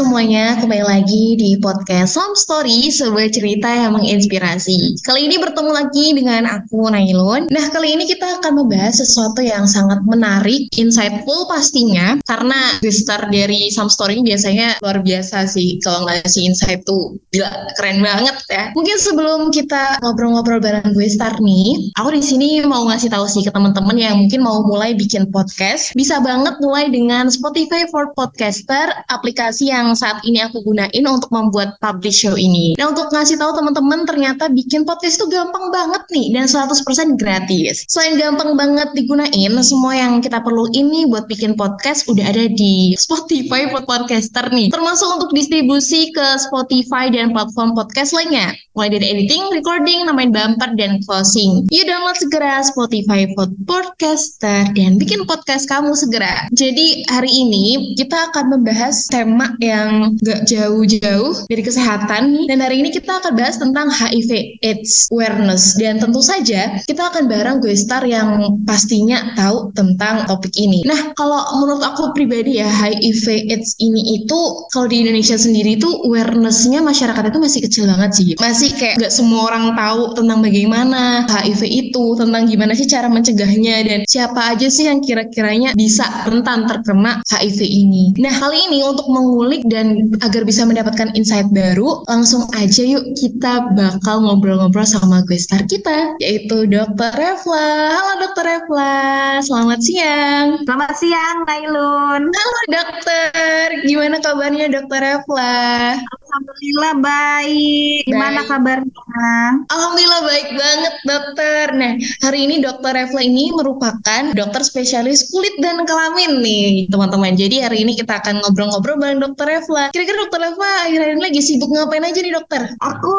semuanya, kembali lagi di podcast Somestory, sebuah cerita yang menginspirasi. Kali ini bertemu lagi dengan aku, Nailon. Nah, kali ini kita akan membahas sesuatu yang sangat menarik, insightful pastinya, karena Wistar dari Somestory biasanya luar biasa sih, kalau ngasih insight tuh gila, keren banget ya. Mungkin sebelum kita ngobrol-ngobrol bareng Wistar nih, aku di sini mau ngasih tahu sih ke teman-teman yang mungkin mau mulai bikin podcast, bisa banget mulai dengan Spotify for Podcaster, aplikasi yang saat ini aku gunain untuk membuat publish show ini. Nah, untuk ngasih tahu teman-teman, ternyata bikin podcast itu gampang banget nih, dan 100% gratis. Selain gampang banget digunain, semua yang kita perlu ini buat bikin podcast udah ada di Spotify buat podcaster nih, termasuk untuk distribusi ke Spotify dan platform podcast lainnya, mulai dari editing, recording, namain bumper, dan closing. You download segera Spotify buat podcaster dan bikin podcast kamu segera. Jadi hari ini kita akan membahas tema yang gak jauh-jauh dari kesehatan. Dan hari ini kita akan bahas tentang HIV AIDS awareness. Dan tentu saja kita akan bareng Wistar yang pastinya tahu tentang topik ini. Nah, kalau menurut aku pribadi ya, HIV AIDS ini itu kalau di Indonesia sendiri itu awareness-nya masyarakat itu masih kecil banget sih. Masih kayak gak semua orang tahu tentang bagaimana HIV itu, tentang gimana sih cara mencegahnya, dan siapa aja sih yang kira-kiranya bisa rentan terkena HIV ini. Nah, kali ini untuk mengulik dan agar bisa mendapatkan insight baru, langsung aja yuk kita bakal ngobrol-ngobrol sama guestar kita, yaitu Dr. Refla. Halo Dr. Refla, selamat siang. Selamat siang, Nailon. Halo dokter, gimana kabarnya Dr. Refla? Alhamdulillah baik. Gimana kabarnya? Alhamdulillah baik banget dokter. Nah, hari ini Dr. Refla ini merupakan dokter spesialis kulit dan kelamin nih teman-teman. Jadi hari ini kita akan ngobrol-ngobrol bareng Dr. Refla. Kira-kira Dr. Refla akhir-akhir ini lagi sibuk ngapain aja nih dokter? Aku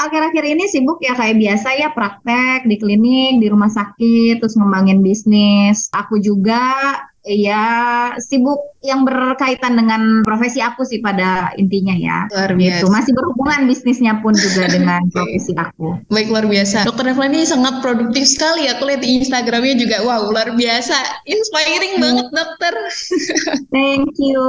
akhir-akhir ini sibuk ya kayak biasa ya, praktek di klinik, di rumah sakit, terus ngembangin bisnis. Aku juga ya sibuk yang berkaitan dengan profesi aku sih pada intinya ya. Luar biasa. Gitu. Masih berhubungan bisnisnya pun juga dengan profesi aku. Baik, luar biasa. Dokter Refla ini sangat produktif sekali ya. Aku lihat di Instagramnya juga, wow, luar biasa. Inspiring banget dokter. Thank you.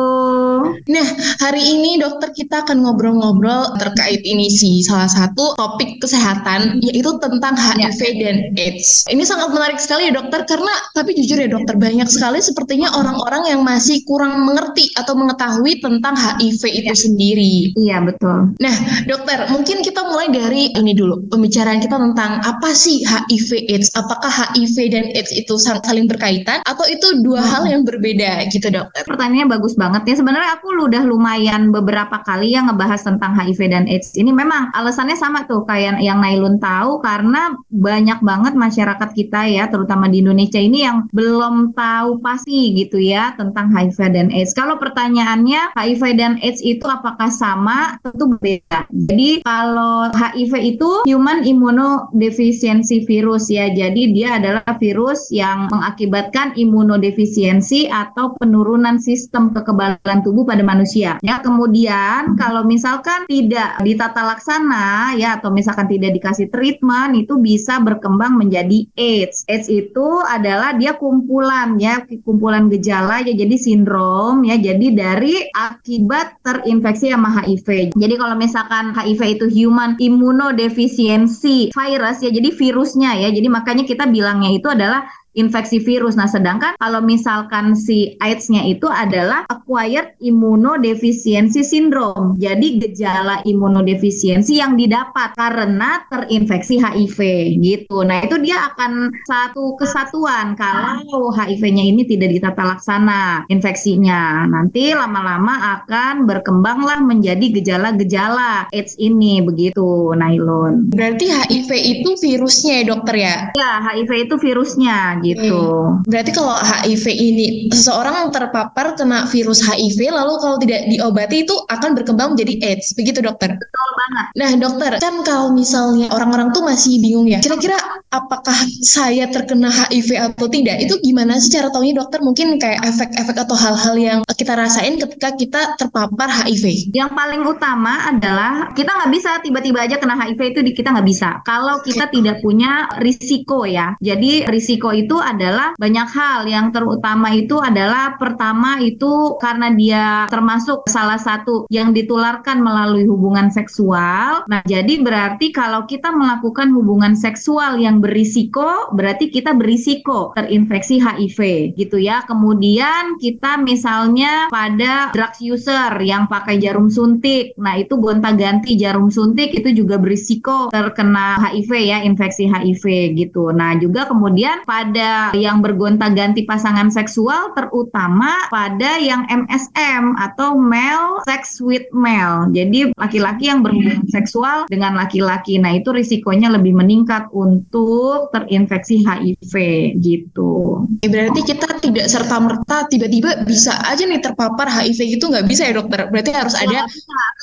Nah, hari ini dokter kita akan ngobrol-ngobrol terkait ini sih, salah satu topik kesehatan, yaitu tentang HIV dan AIDS. Ini sangat menarik sekali ya dokter, karena tapi jujur ya dokter, banyak sekali sepertinya orang-orang yang masih kurang mengerti atau mengetahui tentang HIV itu sendiri. Iya, betul. Nah, dokter, mungkin kita mulai dari ini dulu, pembicaraan kita tentang apa sih HIV AIDS? Apakah HIV dan AIDS itu saling berkaitan atau itu dua hal yang berbeda gitu, dokter? Pertanyaannya bagus banget ya. Sebenarnya aku udah lumayan beberapa kali ya ngebahas tentang HIV dan AIDS. Ini memang alasannya sama tuh kayak yang Nailon tahu, karena banyak banget masyarakat kita ya, terutama di Indonesia ini yang belum tahu pasti gitu ya tentang HIV dan AIDS. Kalau pertanyaannya HIV dan AIDS itu apakah sama? Tentu beda. Jadi kalau HIV itu human immunodeficiency virus ya. Jadi dia adalah virus yang mengakibatkan imunodefisiensi atau penurunan sistem kekebalan tubuh pada manusia. Ya, kemudian kalau misalkan tidak ditata laksana ya, atau misalkan tidak dikasih treatment, itu bisa berkembang menjadi AIDS. AIDS itu adalah dia kumpulan ya, kumpulan gejala ya, jadi sindrom ya, jadi dari akibat terinfeksi sama HIV. Jadi kalau misalkan HIV itu human immunodeficiency virus ya, jadi virusnya ya, jadi makanya kita bilangnya itu adalah infeksi virus. Nah, sedangkan kalau misalkan si AIDS-nya itu adalah acquired immunodeficiency syndrome. Jadi gejala imunodefisiensi yang didapat karena terinfeksi HIV gitu. Nah, itu dia akan satu kesatuan kalau HIV-nya ini tidak ditata laksana infeksinya. Nanti lama-lama akan berkembanglah menjadi gejala-gejala AIDS ini begitu, Nailon. Berarti HIV itu virusnya ya, dokter ya? Ya, HIV itu virusnya. Gitu. Berarti kalau HIV ini seseorang terpapar kena virus HIV, lalu kalau tidak diobati itu akan berkembang menjadi AIDS, begitu dokter? Betul banget. Nah dokter, kan kalau misalnya orang-orang tuh masih bingung ya, kira-kira apakah saya terkena HIV atau tidak, itu gimana sih cara taunya dokter? Mungkin kayak efek-efek atau hal-hal yang kita rasain ketika kita terpapar HIV. Yang paling utama adalah kita nggak bisa tiba-tiba aja kena HIV, itu kita nggak bisa kalau kita tidak punya risiko ya. Jadi risiko itu adalah banyak hal, yang terutama itu adalah pertama itu karena dia termasuk salah satu yang ditularkan melalui hubungan seksual. Nah jadi berarti kalau kita melakukan hubungan seksual yang berisiko, berarti kita berisiko terinfeksi HIV gitu ya. Kemudian kita misalnya pada drugs user yang pakai jarum suntik, nah itu gonta-ganti jarum suntik itu juga berisiko terkena HIV ya, infeksi HIV gitu. Nah juga kemudian pada yang bergonta-ganti pasangan seksual, terutama pada yang MSM atau male sex with male, jadi laki-laki yang berhubungan seksual dengan laki-laki, nah itu risikonya lebih meningkat untuk terinfeksi HIV gitu. Berarti kita tidak serta-merta tiba-tiba bisa aja nih terpapar HIV gitu, nggak bisa ya dokter? Berarti harus ada.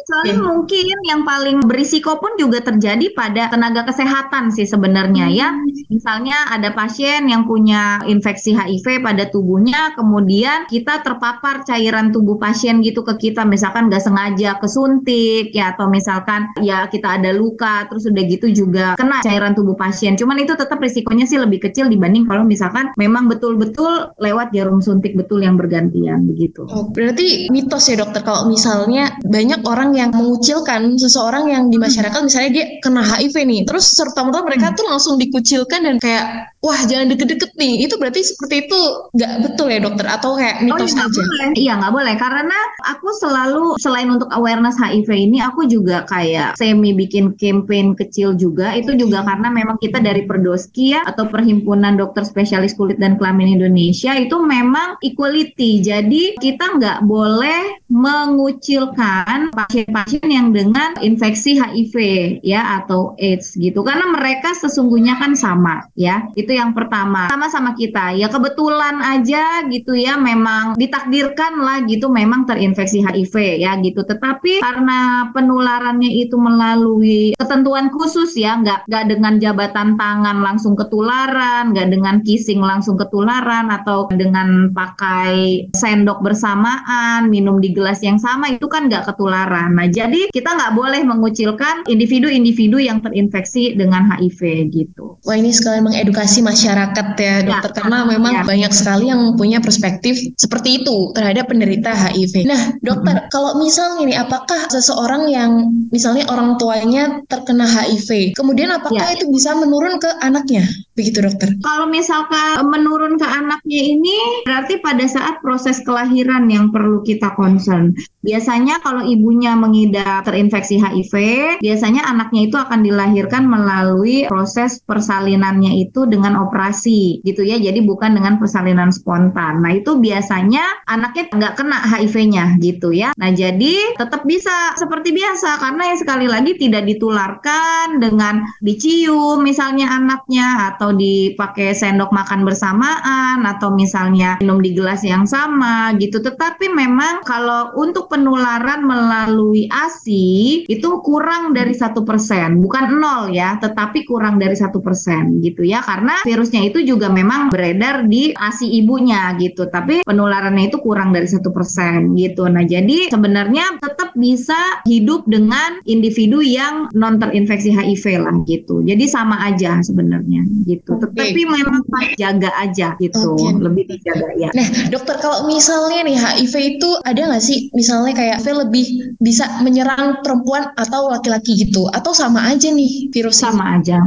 Kecuali mungkin yang paling berisiko pun juga terjadi pada tenaga kesehatan sih sebenarnya ya. Misalnya ada pasien yang punya infeksi HIV pada tubuhnya, kemudian kita terpapar cairan tubuh pasien gitu ke kita, misalkan nggak sengaja kesuntik ya, atau misalkan ya kita ada luka terus udah gitu juga kena cairan tubuh pasien. Cuman itu tetap risikonya sih lebih kecil dibanding kalau misalkan memang betul-betul lewat jarum suntik betul yang bergantian begitu. Oh, berarti mitos ya dokter kalau misalnya banyak orang yang mengucilkan seseorang yang di masyarakat, misalnya dia kena HIV nih, terus serta-merta mereka tuh langsung dikucilkan dan kayak wah jangan deket-deket nih, itu berarti seperti itu nggak betul ya dokter, atau kayak mitos aja? Iya nggak boleh, karena aku selalu selain untuk awareness HIV ini aku juga kayak semi bikin campaign kecil juga, itu juga karena memang kita dari Perdoski ya, atau Perhimpunan Dokter Spesialis Kulit dan Kelamin Indonesia, itu memang equality, jadi kita nggak boleh mengucilkan pasien-pasien yang dengan infeksi HIV ya atau AIDS gitu, karena mereka sesungguhnya kan sama ya. Itu yang pertama, sama-sama kita ya, kebetulan aja gitu ya, memang ditakdirkan lah gitu memang terinfeksi HIV ya gitu. Tetapi karena penularannya itu melalui ketentuan khusus ya, nggak dengan jabatan tangan langsung ketularan, nggak dengan kissing langsung ketularan, atau dengan pakai sendok bersamaan, minum di gelas yang sama, itu kan nggak ketularan. Nah jadi kita nggak boleh mengucilkan individu-individu yang terinfeksi dengan HIV gitu. Wah ini sekalian mengedukasi masyarakat ya dokter ya, karena memang ya, banyak sekali yang punya perspektif seperti itu terhadap penderita HIV. Nah dokter, kalau misalnya nih, apakah seseorang yang misalnya orang tuanya terkena HIV, kemudian apakah itu bisa menurun ke anaknya? Begitu dokter. Kalau misalkan menurun ke anaknya ini, berarti pada saat proses kelahiran yang perlu kita concern. Biasanya kalau ibunya mengidap terinfeksi HIV, biasanya anaknya itu akan dilahirkan melalui proses persalinannya itu dengan operasi gitu ya, jadi bukan dengan persalinan spontan. Nah itu biasanya anaknya nggak kena HIV-nya gitu ya. Nah jadi tetap bisa seperti biasa, karena ya sekali lagi tidak ditularkan dengan dicium misalnya anaknya, atau dipakai sendok makan bersamaan, atau misalnya minum di gelas yang sama gitu. Tetapi memang kalau untuk penularan melalui ASI itu kurang dari 1%, bukan 0 ya, tetapi kurang dari 1% gitu ya, karena virusnya itu juga memang beredar di ASI ibunya gitu, tapi penularannya itu kurang dari 1% gitu. Nah jadi sebenarnya tetap bisa hidup dengan individu yang non terinfeksi HIV lah gitu, jadi sama aja sebenarnya gitu, tetapi memang jaga aja gitu, lebih dijaga ya. Nah dokter, kalau misalnya nih HIV itu ada nggak sih misalnya kayak HIV lebih bisa menyerang perempuan atau laki-laki gitu, atau sama aja nih virus? Sama aja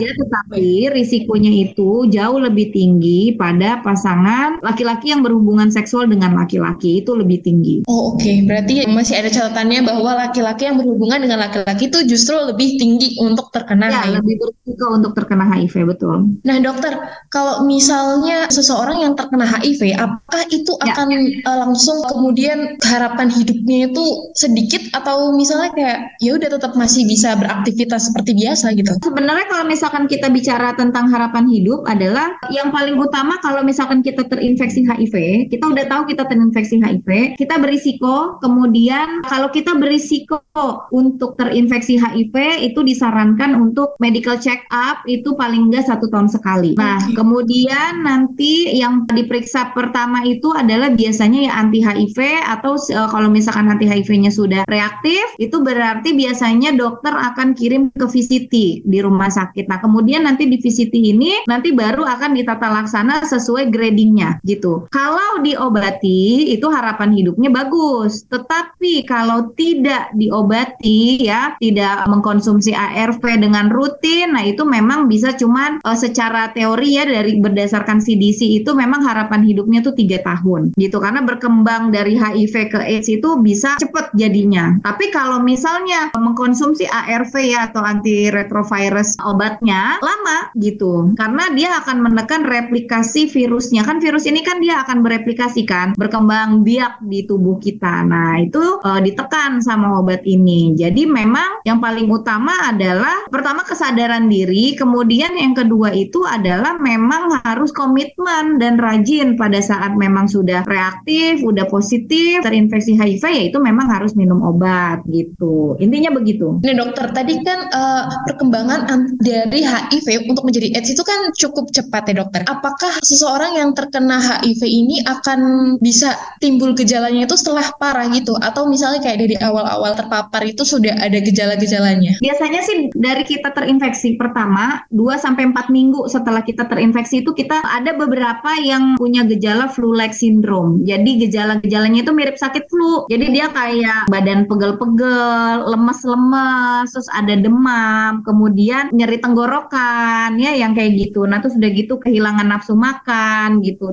tetapi risikonya itu jauh lebih tinggi pada pasangan laki-laki yang berhubungan seksual dengan laki-laki, itu lebih tinggi. Oh oke, berarti masih ada catatannya bahwa laki-laki yang berhubungan dengan laki-laki itu justru lebih tinggi untuk terkena HIV. Lebih berisiko untuk terkena HIV HIV, betul. Nah dokter, kalau misalnya seseorang yang terkena HIV, apakah itu akan langsung kemudian harapan hidupnya itu sedikit, atau misalnya kayak ya udah tetap masih bisa beraktivitas seperti biasa gitu? Sebenarnya kalau misalkan kita bicara tentang harapan hidup adalah yang paling utama, kalau misalkan kita terinfeksi HIV, kita udah tahu kita terinfeksi HIV, kita berisiko, kemudian kalau kita berisiko untuk terinfeksi HIV itu disarankan untuk medical check up itu paling nggak 1 tahun sekali. Nah, kemudian nanti yang diperiksa pertama itu adalah biasanya ya anti HIV, atau kalau misalkan anti HIV-nya sudah reaktif, itu berarti biasanya dokter akan kirim ke VCT di rumah sakit. Nah, kemudian nanti di VCT ini nanti baru akan ditata laksana sesuai gradingnya gitu. Kalau diobati itu harapan hidupnya bagus, tetapi kalau tidak diobati ya, tidak mengkonsumsi ARV dengan rutin, nah itu memang bisa cuman secara teori ya, dari berdasarkan CDC itu memang harapan hidupnya tuh 3 tahun gitu, karena berkembang dari HIV ke AIDS itu bisa cepet jadinya. Tapi kalau misalnya mengkonsumsi ARV ya atau antiretrovirus obatnya lama gitu, karena dia akan menekan replikasi virusnya. Kan virus ini kan dia akan bereplikasi kan, berkembang biak di tubuh kita. Nah itu ditekan sama obat ini. Jadi memang yang paling utama adalah pertama kesadaran diri, kemudian yang kedua itu adalah memang harus komitmen dan rajin pada saat memang sudah reaktif, udah positif, terinfeksi HIV, yaitu memang harus minum obat gitu. Intinya begitu. Nih dokter, tadi kan perkembangan dari HIV untuk menjadi AIDS itu kan cukup cepat ya dokter. Apakah seseorang yang terkena HIV ini akan bisa timbul gejalanya itu setelah parah gitu, atau misalnya kayak dari awal-awal terpapar itu sudah ada gejala-gejalanya? Biasanya sih dari kita terinfeksi pertama 2-4 minggu setelah kita terinfeksi itu kita ada beberapa yang punya gejala flu-like syndrome. Jadi gejala-gejalanya itu mirip sakit flu. Jadi dia kayak badan pegel-pegel, lemes-lemes, terus ada demam, kemudian nyeri tenggorokan ya, yang kayak gitu. Nah terus udah gitu kehilangan nafsu makan gitu,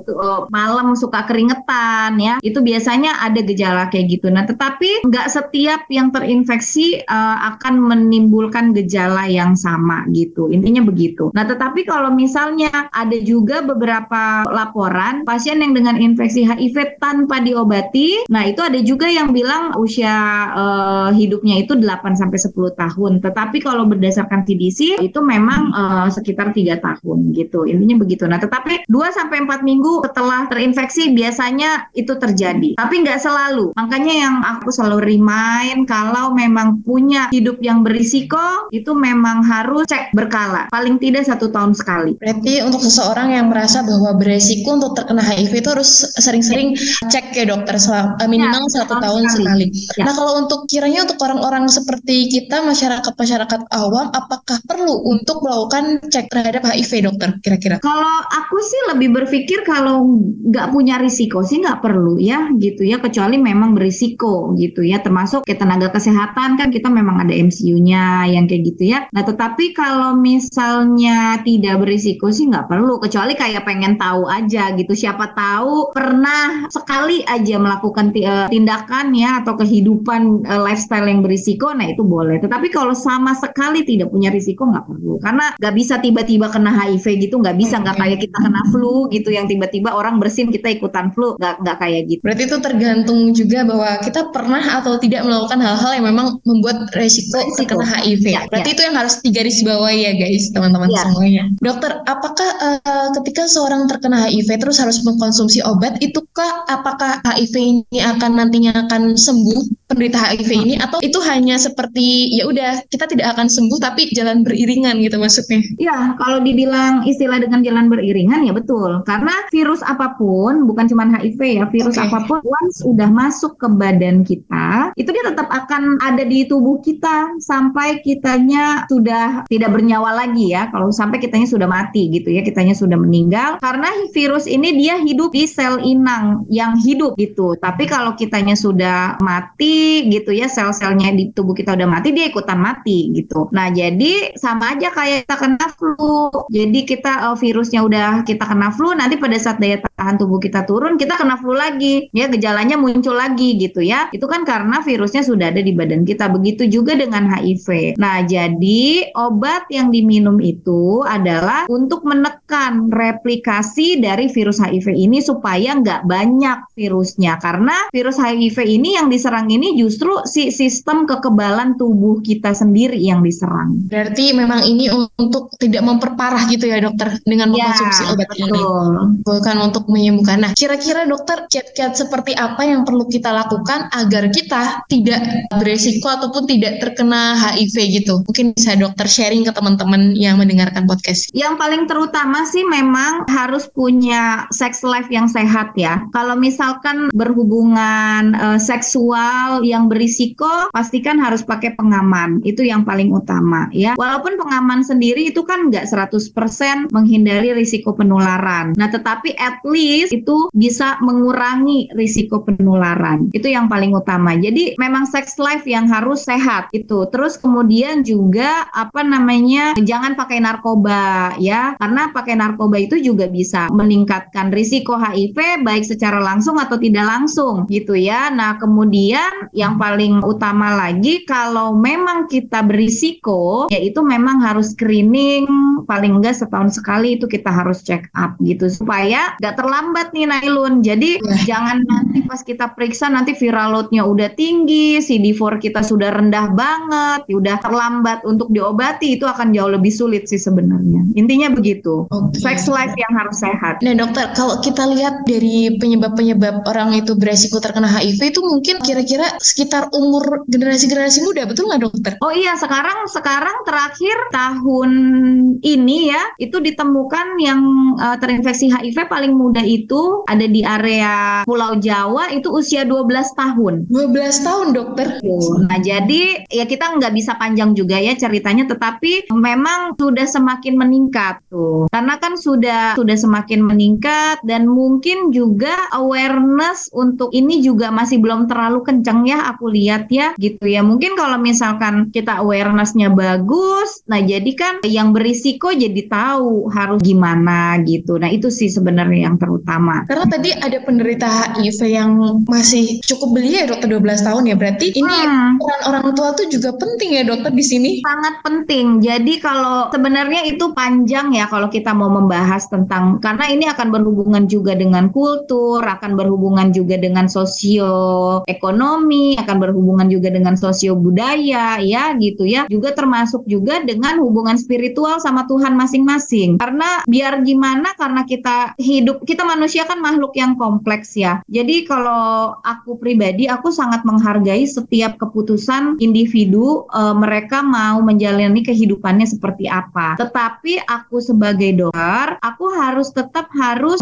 malam suka keringetan ya, itu biasanya ada gejala kayak gitu. Nah tetapi nggak setiap yang terinfeksi akan menimbulkan gejala yang sama gitu, intinya begitu. Nah tetapi kalau misalnya ada juga beberapa laporan pasien yang dengan infeksi HIV tanpa diobati, nah itu ada juga yang bilang usia hidupnya itu 8-10 tahun, tetapi kalau berdasarkan CDC itu memang sekitar 3 tahun gitu, intinya begitu. Nah tetapi 2-4 minggu setelah terinfeksi biasanya itu terjadi, tapi nggak selalu. Makanya yang aku selalu remind, kalau memang punya hidup yang berisiko itu memang harus cek berkala, paling tidak 1 tahun sekali. Berarti untuk seseorang yang merasa bahwa berisiko untuk terkena HIV itu harus sering-sering cek ya dokter, minimal 1 tahun sekali. Nah kalau untuk kiranya untuk orang-orang seperti kita, masyarakat-masyarakat awam, apakah perlu untuk melakukan cek terhadap HIV dokter kira-kira? Kalau aku sih lebih berpikir kalau nggak punya risiko sih nggak perlu ya gitu ya, kecuali memang berisiko gitu ya, termasuk kayak tenaga kesehatan kan kita memang ada MCU-nya yang kayak gitu ya. Nah tetapi kalau misalnya tidak berisiko sih nggak perlu, kecuali kayak pengen tahu aja gitu, siapa tahu pernah sekali aja melakukan tindakan ya atau kehidupan lifestyle yang berisiko, nah itu boleh. Tetapi kalau sama sekali tidak punya risiko nggak perlu, karena nggak bisa tiba-tiba kena HIV gitu, nggak bisa, nggak kayak kita kena flu gitu yang tiba-tiba orang bersin kita ikutan flu, nggak kayak gitu. Berarti itu tergantung juga bahwa kita pernah atau tidak melakukan hal-hal yang memang membuat resiko terkena HIV. Ya, berarti itu yang harus digarisbawahi ya guys, teman-teman semuanya. Dokter, apakah ketika seorang terkena HIV terus harus mengkonsumsi obat, itukah apakah HIV ini akan nantinya akan sembuh penderita HIV ini, atau itu hanya seperti ya udah kita tidak akan sembuh tapi jalan beriringan gitu maksudnya? Ya, kalau dibilang istilah dengan jalan beriringan ya betul, karena virus apapun, bukan cuma HIV ya, virus apapun once udah masuk ke badan kita itu dia tetap akan ada di tubuh kita sampai kitanya sudah tidak bernyawa lagi ya, kalau sampai kitanya sudah mati gitu ya, kitanya sudah meninggal, karena virus ini dia hidup di sel inang yang hidup gitu. Tapi kalau kitanya sudah mati mati gitu ya, sel-selnya di tubuh kita udah mati, dia ikutan mati gitu. Nah jadi sama aja kayak kita kena flu, jadi kita virusnya udah kita kena flu, nanti pada saat daya tahan tubuh kita turun, kita kena flu lagi ya, gejalanya muncul lagi gitu ya. Itu kan karena virusnya sudah ada di badan kita. Begitu juga dengan HIV. Nah jadi obat yang diminum itu adalah untuk menekan replikasi dari virus HIV ini supaya nggak banyak virusnya, karena virus HIV ini yang diserang ini justru si sistem kekebalan tubuh kita sendiri yang diserang. Berarti memang ini untuk tidak memperparah gitu ya dokter dengan mengkonsumsi obat ini, bukan untuk menyembuhkan. Nah kira-kira dokter kiat-kiat seperti apa yang perlu kita lakukan agar kita tidak beresiko ataupun tidak terkena HIV gitu? Mungkin bisa dokter sharing ke teman-teman yang mendengarkan podcast. Yang paling terutama sih memang harus punya sex life yang sehat ya. Kalau misalkan berhubungan seksual yang berisiko, pastikan harus pakai pengaman. Itu yang paling utama ya. Walaupun pengaman sendiri itu kan nggak 100% menghindari risiko penularan. Nah tetapi at least itu bisa mengurangi risiko penularan. Itu yang paling utama. Jadi memang sex life yang harus sehat itu. Terus kemudian juga jangan pakai narkoba ya, karena pakai narkoba itu juga bisa meningkatkan risiko HIV baik secara langsung atau tidak langsung gitu ya. Nah kemudian yang paling utama lagi, kalau memang kita berisiko yaitu memang harus screening paling enggak setahun sekali, itu kita harus check up gitu supaya gak terlambat nih Nailon. Jadi jangan nanti pas kita periksa nanti viral loadnya udah tinggi, CD4 kita sudah rendah banget, udah terlambat untuk diobati, itu akan jauh lebih sulit sih sebenarnya. Intinya begitu. Okay. Sex life yang harus sehat. Nah dokter, kalau kita lihat dari penyebab-penyebab orang itu beresiko terkena HIV itu mungkin kira-kira sekitar umur generasi-generasi muda, betul nggak dokter? Oh iya, sekarang terakhir tahun ini ya, itu ditemukan yang terinfeksi HIV paling muda itu ada di area Pulau Jawa, itu usia 12 tahun. 12 tahun dokter? Nah jadi ya kita nggak bisa panjang juga ya ceritanya, tetapi memang sudah semakin meningkat tuh. Karena kan sudah semakin meningkat dan mungkin juga awareness untuk ini juga masih belum terlalu kenceng ya aku lihat ya gitu ya. Mungkin kalau misalkan kita awarenessnya bagus, nah jadi kan yang berisiko jadi tahu harus gimana gitu. Nah itu sih sebenarnya yang terutama. Karena tadi ada penderita HIV yang masih cukup belia dokter 12 tahun ya, berarti ini peran orang tua tuh juga penting ya dokter di sini? Sangat penting. Jadi kalau sebenarnya itu panjang ya kalau kita mau membahas tentang, karena ini akan berhubungan juga dengan kultur, akan berhubungan juga dengan sosioekonomi, akan berhubungan juga dengan sosiobudaya ya gitu ya. Juga termasuk juga dengan hubungan spiritual sama Tuhan masing-masing. Karena biar gimana, karena kita hidup, kita manusia kan makhluk yang kompleks ya. Jadi kalau aku pribadi, aku sangat menghargai setiap keputusan individu mereka mau menjalani kehidupannya seperti apa. Tetapi aku sebagai dokter, aku harus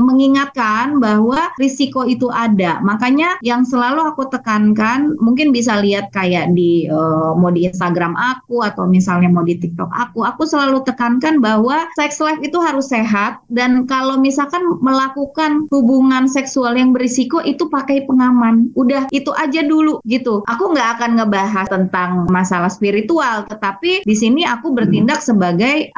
mengingatkan bahwa risiko itu ada. Makanya yang selalu aku tekankan, mungkin bisa lihat kayak di mau di Instagram aku atau misalnya mau di TikTok aku selalu tekankan bahwa sex life itu harus sehat, dan kalau misalkan melakukan hubungan seksual yang berisiko itu pakai pengaman. Udah itu aja dulu gitu. Aku nggak akan ngebahas tentang masalah spiritual, tetapi di sini aku bertindak sebagai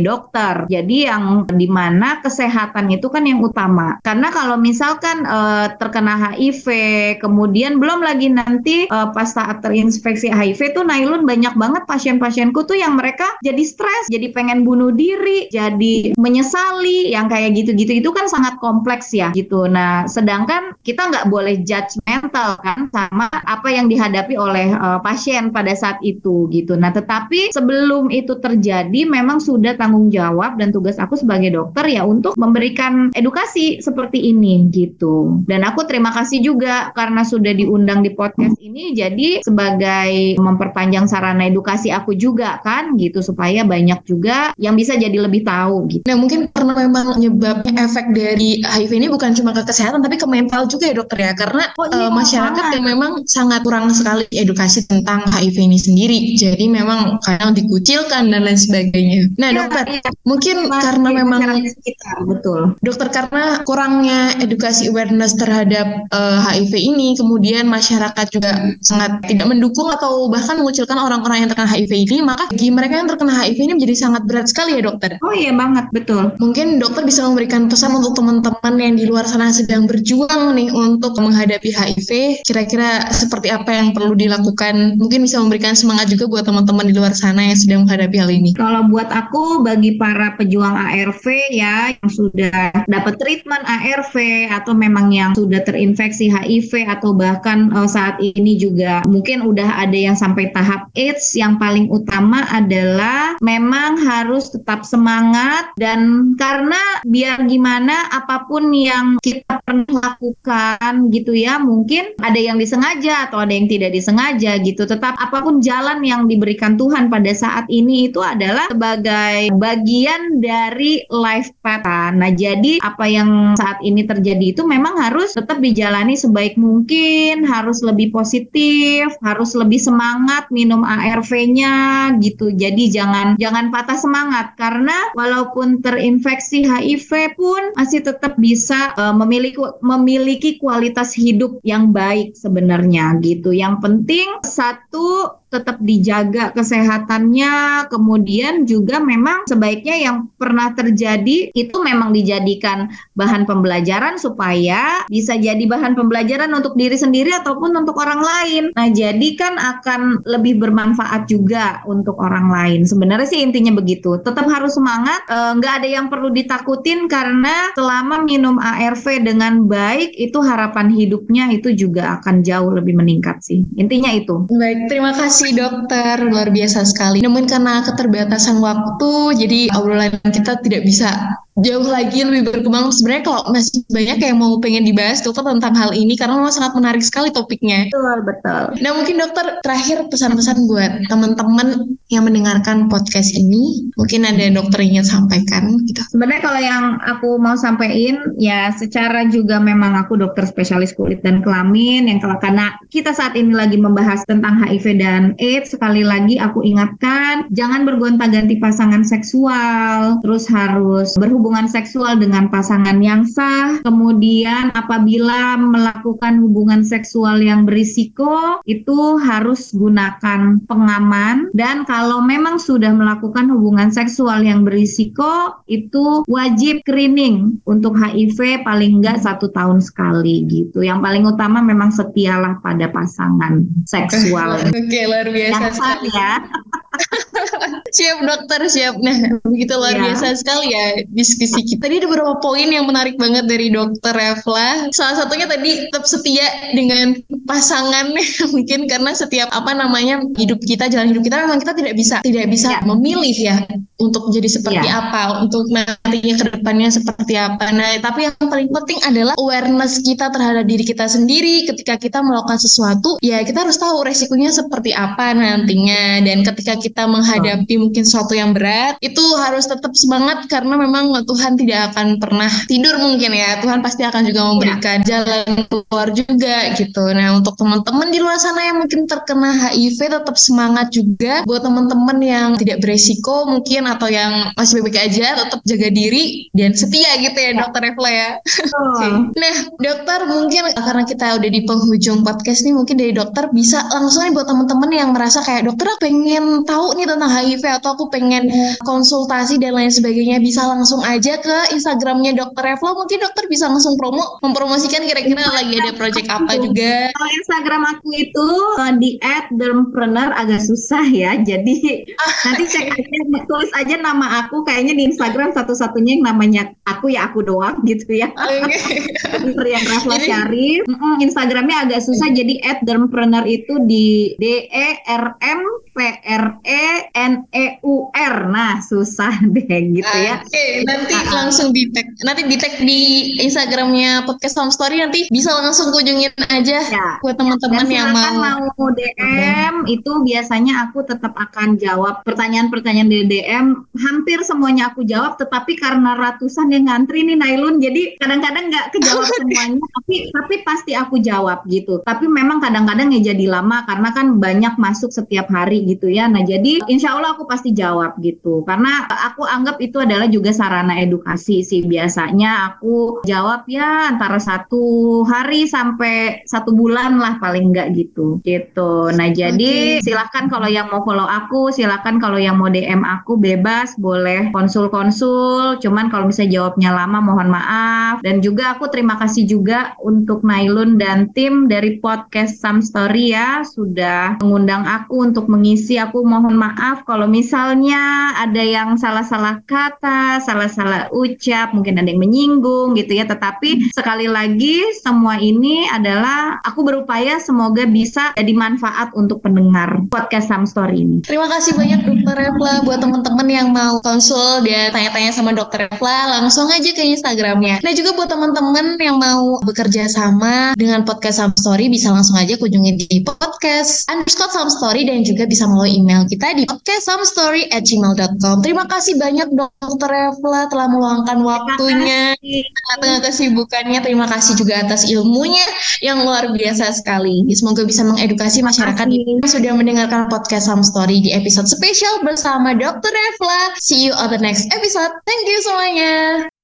dokter. Jadi yang dimana kesehatan itu kan yang utama. Karena kalau misalkan terkena HIV, kemudian belum lagi nanti pas saat terinfeksi HIV tuh Nailon, banyak banget pasien-pasienku tuh yang mereka jadi stres, jadi pengen bunuh diri, jadi menyesali, yang kayak gitu-gitu itu kan sangat kompleks ya gitu. Nah sedangkan kita nggak boleh judgmental kan sama apa yang dihadapi oleh pasien pada saat itu gitu. Nah tetapi sebelum itu terjadi memang sudah tanggung jawab dan tugas aku sebagai dokter ya untuk memberikan edukasi seperti ini gitu. Dan aku terima kasih juga karena sudah diundang di podcast ini, jadi sebagai memperpanjang sarana edukasi aku juga kan gitu, supaya banyak juga yang bisa jadi lebih tahu gitu. Nah mungkin karena memang penyebabnya efek dari HIV ini bukan cuma ke kesehatan tapi ke mental juga ya dokter ya, karena masyarakat yang memang sangat kurang sekali edukasi tentang HIV ini sendiri, jadi memang kadang dikucilkan dan lain sebagainya. Nah dokter, mungkin karena memang betul. Dokter, karena kurangnya edukasi awareness terhadap HIV ini, kemudian masyarakat masyarakat juga sangat tidak mendukung atau bahkan mengucilkan orang-orang yang terkena HIV ini, maka bagi mereka yang terkena HIV ini menjadi sangat berat sekali ya dokter. Oh iya banget, betul. Mungkin dokter bisa memberikan pesan untuk teman-teman yang di luar sana sedang berjuang nih untuk menghadapi HIV, kira-kira seperti apa yang perlu dilakukan, mungkin bisa memberikan semangat juga buat teman-teman di luar sana yang sedang menghadapi hal ini. Kalau buat aku, bagi para pejuang ARV ya, yang sudah dapat treatment ARV atau memang yang sudah terinfeksi HIV atau bahkan saat ini juga mungkin udah ada yang sampai tahap AIDS, yang paling utama adalah memang harus tetap semangat, dan karena biar gimana apapun yang kita pernah lakukan gitu ya, mungkin ada yang disengaja atau ada yang tidak disengaja gitu, tetap apapun jalan yang diberikan Tuhan pada saat ini itu adalah sebagai bagian dari life path. Nah jadi apa yang saat ini terjadi itu memang harus tetap dijalani sebaik mungkin, harus lebih positif, harus lebih semangat minum ARV-nya gitu. Jadi jangan patah semangat, karena walaupun terinfeksi HIV pun masih tetap bisa memiliki kualitas hidup yang baik sebenarnya gitu. Yang penting satu, tetap dijaga kesehatannya, kemudian juga memang sebaiknya yang pernah terjadi itu memang dijadikan bahan pembelajaran supaya bisa jadi bahan pembelajaran untuk diri sendiri ataupun untuk orang lain. Nah jadi kan akan lebih bermanfaat juga untuk orang lain. Sebenarnya sih intinya begitu, tetap harus semangat, nggak ada yang perlu ditakutin, karena selama minum ARV dengan baik itu harapan hidupnya itu juga akan jauh lebih meningkat sih, intinya itu. Baik, terima kasih dokter, luar biasa sekali. Namun karena keterbatasan waktu, jadi obrolan kita tidak bisa jauh lagi lebih berkembang. Sebenarnya kalau masih banyak yang mau pengen dibahas dokter tentang hal ini, karena memang sangat menarik sekali topiknya. Betul. Nah mungkin dokter terakhir pesan-pesan buat teman-teman yang mendengarkan podcast ini, mungkin ada dokter ingin sampaikan gitu. Sebenarnya kalau yang aku mau sampaikan ya, secara juga memang aku dokter spesialis kulit dan kelamin, yang karena kita saat ini lagi membahas tentang HIV dan AIDS, sekali lagi aku ingatkan, jangan bergonta-ganti pasangan seksual, terus harus berhubungan seksual dengan pasangan yang sah. Kemudian apabila melakukan hubungan seksual yang berisiko, itu harus gunakan pengaman. Dan kalau memang sudah melakukan hubungan seksual yang berisiko, itu wajib screening untuk HIV paling enggak 1 tahun sekali gitu. Yang paling utama memang setialah pada pasangan seksual. Oke, luar biasa yang sah ya. Siap dokter, siap. Nah begitu luar biasa sekali ya diskusi kita. Tadi ada beberapa poin yang menarik banget dari dokter Refla. Salah satunya tadi tetap setia dengan pasangannya. Mungkin karena setiap hidup kita, jalan hidup kita, memang kita tidak bisa memilih ya untuk jadi seperti apa, untuk nantinya ke depannya seperti apa. Nah tapi yang paling penting adalah awareness kita terhadap diri kita sendiri. Ketika kita melakukan sesuatu, ya kita harus tahu resikonya seperti apa nantinya. Dan ketika kita menghadapi mungkin sesuatu yang berat, itu harus tetap semangat, karena memang Tuhan tidak akan pernah tidur mungkin ya. Tuhan pasti akan juga memberikan jalan keluar juga gitu. Nah untuk teman-teman di luar sana yang mungkin terkena HIV, tetap semangat juga. Buat teman-teman yang tidak beresiko mungkin atau yang masih baik-baik aja, tetap jaga diri dan setia gitu ya dokter Refla ya. Nah dokter, mungkin karena kita udah di penghujung podcast nih, mungkin dari dokter bisa langsung nih buat teman-teman yang merasa kayak, dokter aku pengen tahu nih tentang HIV atau aku pengen konsultasi dan lain sebagainya, bisa langsung aja ke Instagramnya dokter Refla. Mungkin dokter bisa langsung mempromosikan kira-kira lagi ada project apa juga. Kalau Instagram aku itu di @dermpreneur, agak susah ya, jadi nanti cek aja, tulis aja nama aku, kayaknya di Instagram satu-satunya yang namanya aku ya, aku doang gitu ya. Refla Syarif. Instagramnya agak susah, jadi @dermpreneur itu di DERMPRENEUR. Nah susah deh gitu ya. Oke, nanti langsung di tag, nanti di tag di Instagramnya podcast Somestory, nanti bisa langsung kunjungin aja buat teman-teman yang mau DM. Itu biasanya aku tetap akan jawab pertanyaan-pertanyaan di DM, hampir semuanya aku jawab, tetapi karena ratusan yang ngantri nih Nailon, jadi kadang-kadang nggak kejawab semuanya, tapi pasti aku jawab gitu. Tapi memang kadang-kadang ya jadi lama, karena kan banyak masuk setiap hari gitu ya. Nah jadi insya Allah aku aku pasti jawab gitu, karena aku anggap itu adalah juga sarana edukasi sih. Biasanya aku jawab ya antara 1 hari sampai 1 bulan lah paling enggak gitu. Nah jadi silakan kalau yang mau follow aku, silakan kalau yang mau DM aku bebas, boleh konsul-konsul, cuman kalau misalnya jawabnya lama mohon maaf. Dan juga aku terima kasih juga untuk Nailon dan tim dari podcast Somestory ya, sudah mengundang aku untuk mengisi. Aku mohon maaf kalau misalnya ada yang salah-salah kata, salah-salah ucap, mungkin ada yang menyinggung gitu ya. Tetapi sekali lagi semua ini adalah aku berupaya semoga bisa jadi manfaat untuk pendengar podcast Somestory ini. Terima kasih banyak Dokter Refla. Buat teman-teman yang mau konsul dan tanya-tanya sama Dokter Refla, langsung aja ke Instagramnya. Nah juga buat teman-teman yang mau bekerja sama dengan podcast Somestory, bisa langsung aja kunjungi di podcast_Somestory dan juga bisa melalui email kita di podcastsomestory@gmail.com. Terima kasih banyak Dokter Refla telah meluangkan waktunya di tengah-tengah kesibukannya. Terima kasih juga atas ilmunya yang luar biasa sekali. Semoga bisa mengedukasi masyarakat yang sudah mendengarkan podcast Somestory di episode spesial bersama Dokter Refla. See you on the next episode. Thank you semuanya.